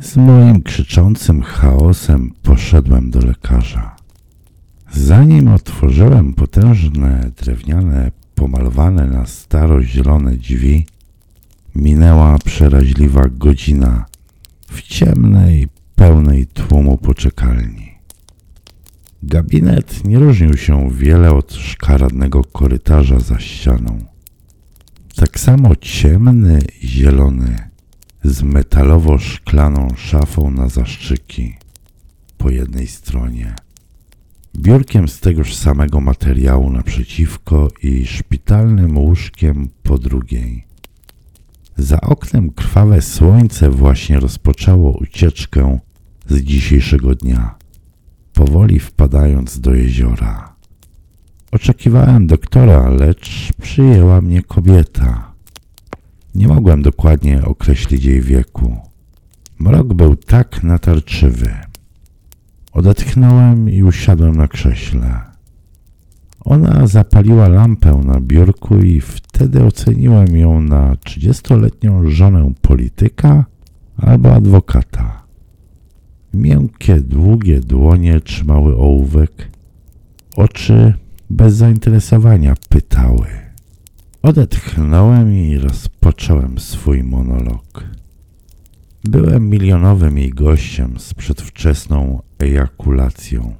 Z moim krzyczącym chaosem poszedłem do lekarza. Zanim otworzyłem potężne, drewniane, pomalowane na staro zielone drzwi, minęła przeraźliwa godzina w ciemnej, pełnej tłumu poczekalni. Gabinet nie różnił się wiele od szkaradnego korytarza za ścianą. Tak samo ciemny, zielony, z metalowo-szklaną szafą na zaszczyki po jednej stronie, biurkiem z tegoż samego materiału naprzeciwko i szpitalnym łóżkiem po drugiej. Za oknem krwawe słońce właśnie rozpoczęło ucieczkę z dzisiejszego dnia, powoli wpadając do jeziora. Oczekiwałem doktora, lecz przyjęła mnie kobieta. Nie mogłem dokładnie określić jej wieku. Mrok był tak natarczywy. Odetchnąłem i usiadłem na krześle. Ona zapaliła lampę na biurku i wtedy oceniłem ją na 30-letnią żonę polityka albo adwokata. Miękkie, długie dłonie trzymały ołówek. Oczy bez zainteresowania pytały. Odetchnąłem i rozpocząłem swój monolog. Byłem milionowym jej gościem z przedwczesną ejakulacją,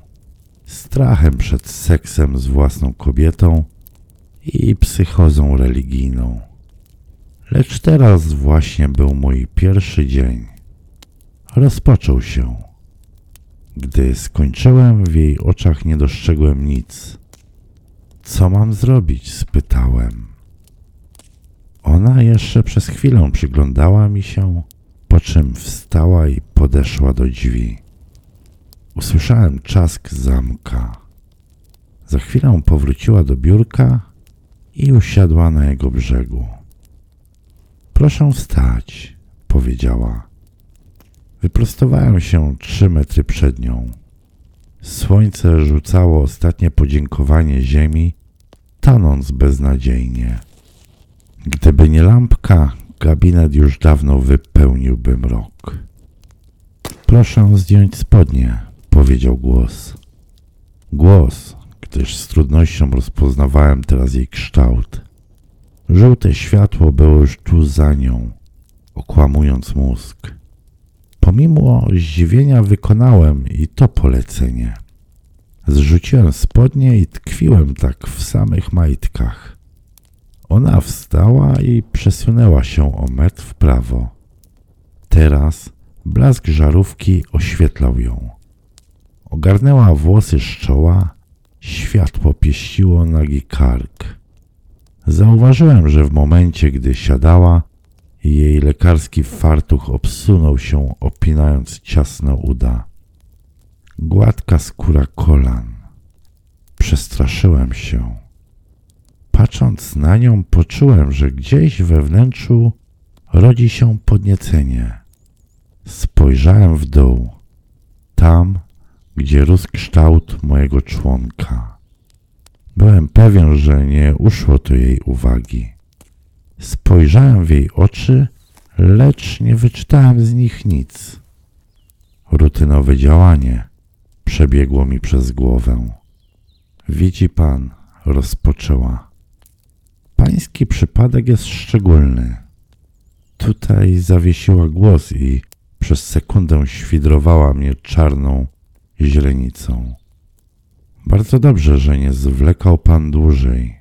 strachem przed seksem z własną kobietą i psychozą religijną. Lecz teraz właśnie był mój pierwszy dzień. Rozpoczął się. Gdy skończyłem, w jej oczach nie dostrzegłem nic. Co mam zrobić? Spytałem. Ona jeszcze przez chwilę przyglądała mi się, po czym wstała i podeszła do drzwi. Usłyszałem trzask zamka. Za chwilę powróciła do biurka i usiadła na jego brzegu. Proszę wstać, powiedziała. Wyprostowałem się 3 metry przed nią. Słońce rzucało ostatnie podziękowanie ziemi, tonąc beznadziejnie. Gdyby nie lampka, gabinet już dawno wypełniłby mrok. Proszę zdjąć spodnie, powiedział głos. Głos, gdyż z trudnością rozpoznawałem teraz jej kształt. Żółte światło było już tu za nią, okłamując mózg. Pomimo zdziwienia wykonałem i to polecenie. Zrzuciłem spodnie i tkwiłem tak w samych majtkach. Ona wstała i przesunęła się o metr w prawo. Teraz blask żarówki oświetlał ją. Ogarnęła włosy z czoła, światło pieściło nagi kark. Zauważyłem, że w momencie, gdy siadała, jej lekarski fartuch obsunął się, opinając ciasno uda. Gładka skóra kolan. Przestraszyłem się. Patrząc na nią, poczułem, że gdzieś we wnętrzu rodzi się podniecenie. Spojrzałem w dół, tam, gdzie rósł kształt mojego członka. Byłem pewien, że nie uszło to jej uwagi. Spojrzałem w jej oczy, lecz nie wyczytałem z nich nic. Rutynowe działanie przebiegło mi przez głowę. Widzi pan, rozpoczęła. Pański przypadek jest szczególny. Tutaj zawiesiła głos i przez sekundę świdrowała mnie czarną źrenicą. Bardzo dobrze, że nie zwlekał pan dłużej.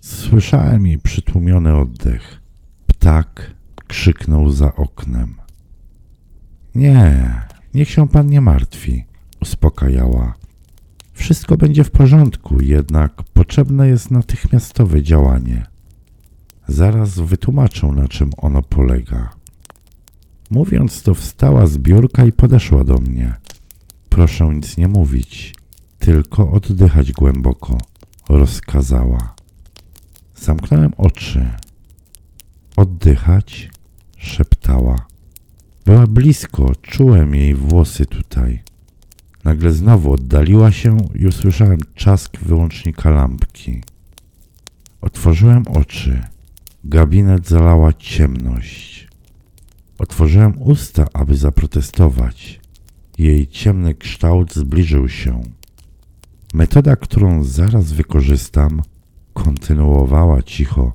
Słyszałem jej przytłumiony oddech. Ptak krzyknął za oknem. Nie, niech się pan nie martwi, uspokajała. Wszystko będzie w porządku, jednak potrzebne jest natychmiastowe działanie. Zaraz wytłumaczę, na czym ono polega. Mówiąc to, wstała z biurka i podeszła do mnie. Proszę nic nie mówić, tylko oddychać głęboko, rozkazała. Zamknąłem oczy. Oddychać? Szeptała. Była blisko, czułem jej włosy tutaj. Nagle znowu oddaliła się i usłyszałem trzask wyłącznika lampki. Otworzyłem oczy. Gabinet zalała ciemność. Otworzyłem usta, aby zaprotestować. Jej ciemny kształt zbliżył się. Metoda, którą zaraz wykorzystam, kontynuowała cicho,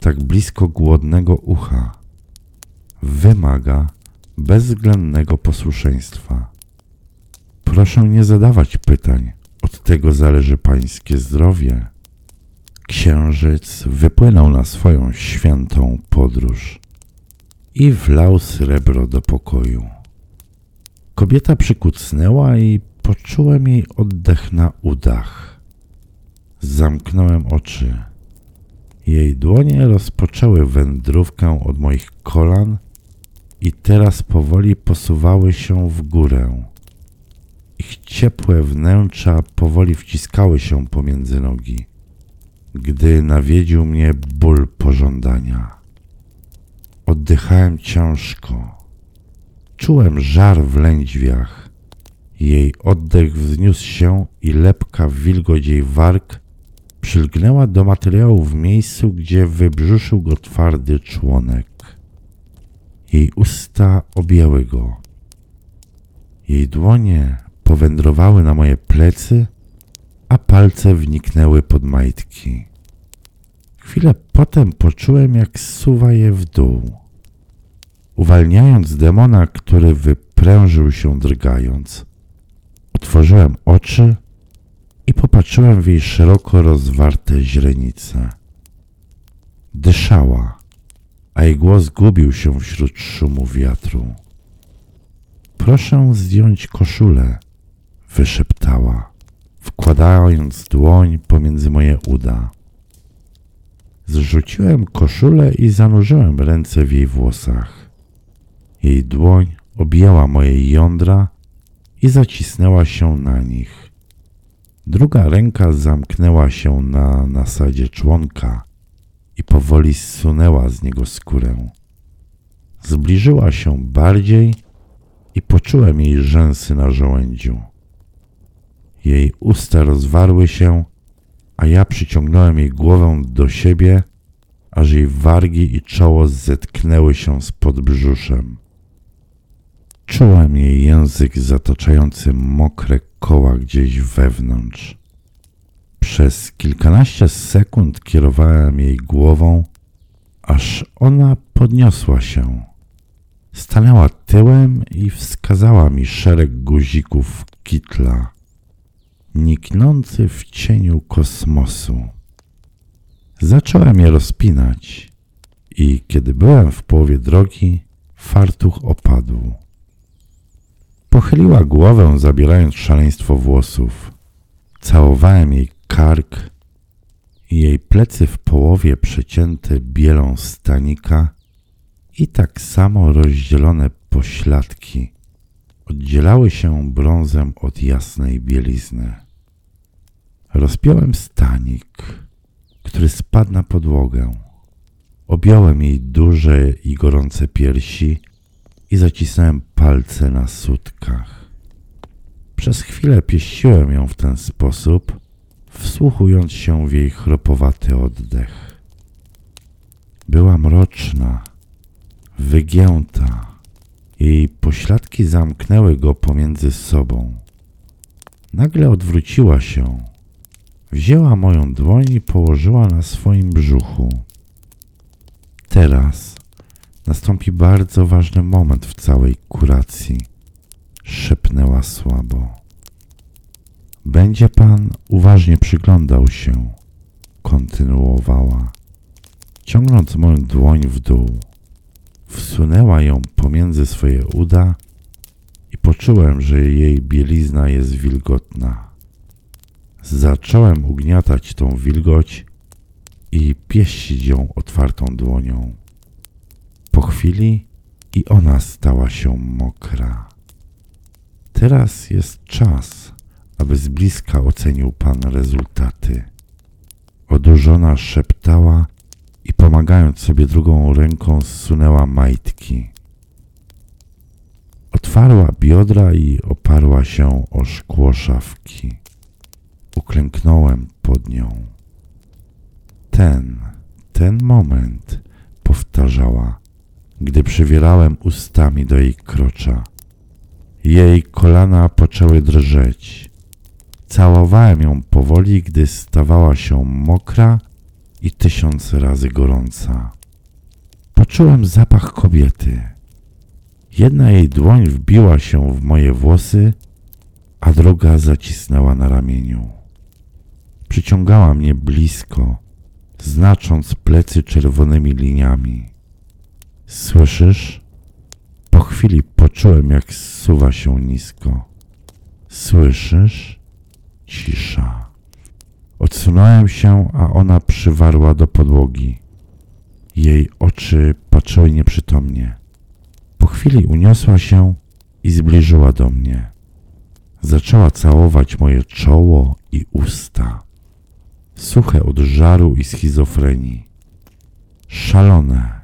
tak blisko głodnego ucha. Wymaga bezwzględnego posłuszeństwa. Proszę nie zadawać pytań. Od tego zależy pańskie zdrowie. Księżyc wypłynął na swoją świętą podróż i wlał srebro do pokoju. Kobieta przykucnęła i poczułem jej oddech na udach. Zamknąłem oczy. Jej dłonie rozpoczęły wędrówkę od moich kolan i teraz powoli posuwały się w górę. Ich ciepłe wnętrza powoli wciskały się pomiędzy nogi, gdy nawiedził mnie ból pożądania. Oddychałem ciężko. Czułem żar w lędźwiach. Jej oddech wzniósł się i lepka wilgoć jej warg przylgnęła do materiału w miejscu, gdzie wybrzuszył go twardy członek. Jej usta objęły go. Jej dłonie powędrowały na moje plecy, a palce wniknęły pod majtki. Chwilę potem poczułem, jak zsuwa je w dół. Uwalniając demona, który wyprężył się drgając, otworzyłem oczy i popatrzyłem w jej szeroko rozwarte źrenice. Dyszała, a jej głos gubił się wśród szumu wiatru. Proszę zdjąć koszulę, wyszeptała, wkładając dłoń pomiędzy moje uda. Zrzuciłem koszulę i zanurzyłem ręce w jej włosach. Jej dłoń objęła moje jądra i zacisnęła się na nich. Druga ręka zamknęła się na nasadzie członka i powoli zsunęła z niego skórę. Zbliżyła się bardziej i poczułem jej rzęsy na żołędziu. Jej usta rozwarły się, a ja przyciągnąłem jej głowę do siebie, aż jej wargi i czoło zetknęły się z podbrzuszem. Czułem jej język zataczający mokre koła gdzieś wewnątrz. Przez kilkanaście sekund kierowałem jej głową, aż ona podniosła się. Stanęła tyłem i wskazała mi szereg guzików kitla, niknący w cieniu kosmosu. Zacząłem je rozpinać i kiedy byłem w połowie drogi, fartuch opadł. Pochyliła głowę, zabierając szaleństwo włosów. Całowałem jej kark i jej plecy w połowie przecięte bielą stanika i tak samo rozdzielone pośladki oddzielały się brązem od jasnej bielizny. Rozpiąłem stanik, który spadł na podłogę. Objąłem jej duże i gorące piersi i zacisnąłem palce na sutkach. Przez chwilę pieściłem ją w ten sposób, wsłuchując się w jej chropowaty oddech. Była mroczna, wygięta. Jej pośladki zamknęły go pomiędzy sobą. Nagle odwróciła się. Wzięła moją dłoń i położyła na swoim brzuchu. Teraz nastąpi bardzo ważny moment w całej kuracji, szepnęła słabo. Będzie pan uważnie przyglądał się, kontynuowała, ciągnąc moją dłoń w dół. Wsunęła ją pomiędzy swoje uda i poczułem, że jej bielizna jest wilgotna. Zacząłem ugniatać tą wilgoć i pieścić ją otwartą dłonią. Po chwili i ona stała się mokra. Teraz jest czas, aby z bliska ocenił pan rezultaty. Odurzona szeptała i pomagając sobie drugą ręką zsunęła majtki. Otwarła biodra i oparła się o szkło szafki. Uklęknąłem pod nią. Ten moment, powtarzała, gdy przywielałem ustami do jej krocza. Jej kolana poczęły drżeć. Całowałem ją powoli, gdy stawała się mokra i 1000 razy gorąca. Poczułem zapach kobiety. Jedna jej dłoń wbiła się w moje włosy, a druga zacisnęła na ramieniu. Przyciągała mnie blisko, znacząc plecy czerwonymi liniami. Słyszysz? Po chwili poczułem, jak zsuwa się nisko. Słyszysz? Cisza. Odsunąłem się, a ona przywarła do podłogi. Jej oczy patrzyły nieprzytomnie. Po chwili uniosła się i zbliżyła do mnie. Zaczęła całować moje czoło i usta. Suche od żaru i schizofrenii. Szalone.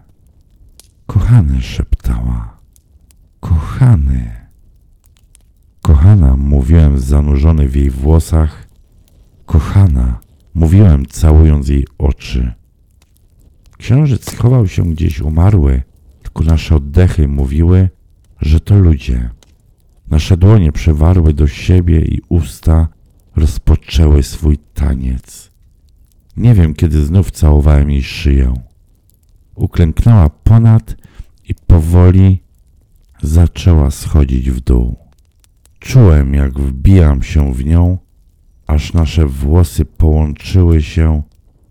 Kochany, szeptała. Kochany. Kochana, mówiłem zanurzony w jej włosach. Kochana, mówiłem całując jej oczy. Księżyc schował się gdzieś umarły, tylko nasze oddechy mówiły, że to ludzie. Nasze dłonie przewarły do siebie i usta rozpoczęły swój taniec. Nie wiem, kiedy znów całowałem jej szyję. Uklęknęła ponad i powoli zaczęła schodzić w dół. Czułem, jak wbijam się w nią, aż nasze włosy połączyły się,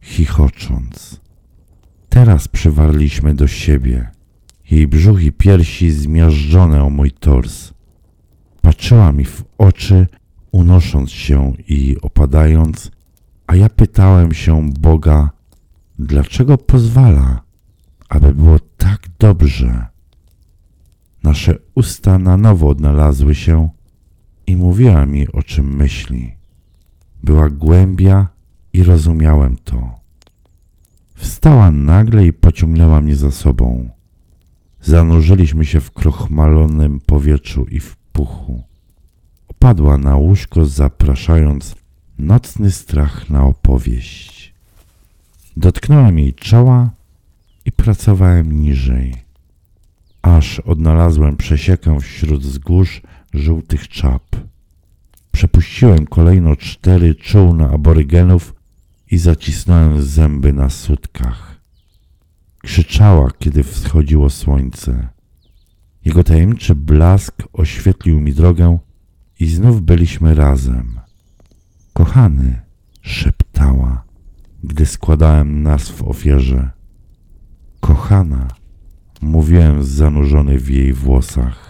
chichocząc. Teraz przywarliśmy do siebie. Jej brzuch i piersi zmiażdżone o mój tors. Patrzyła mi w oczy, unosząc się i opadając, a ja pytałem się Boga, dlaczego pozwala, aby było tak dobrze. Nasze usta na nowo odnalazły się i mówiła mi, o czym myśli. Była głębia i rozumiałem to. Wstała nagle i pociągnęła mnie za sobą. Zanurzyliśmy się w krochmalonym powietrzu i w puchu. Opadła na łóżko, zapraszając nocny strach na opowieść. Dotknąłem jej czoła i pracowałem niżej, aż odnalazłem przesiekę wśród wzgórz żółtych czap. Przepuściłem kolejno 4 czółna aborygenów i zacisnąłem zęby na sutkach. Krzyczała, kiedy wschodziło słońce. Jego tajemniczy blask oświetlił mi drogę i znów byliśmy razem. Kochany, szeptała, gdy składałem nas w ofierze. Kochana, mówiłem zanurzony w jej włosach.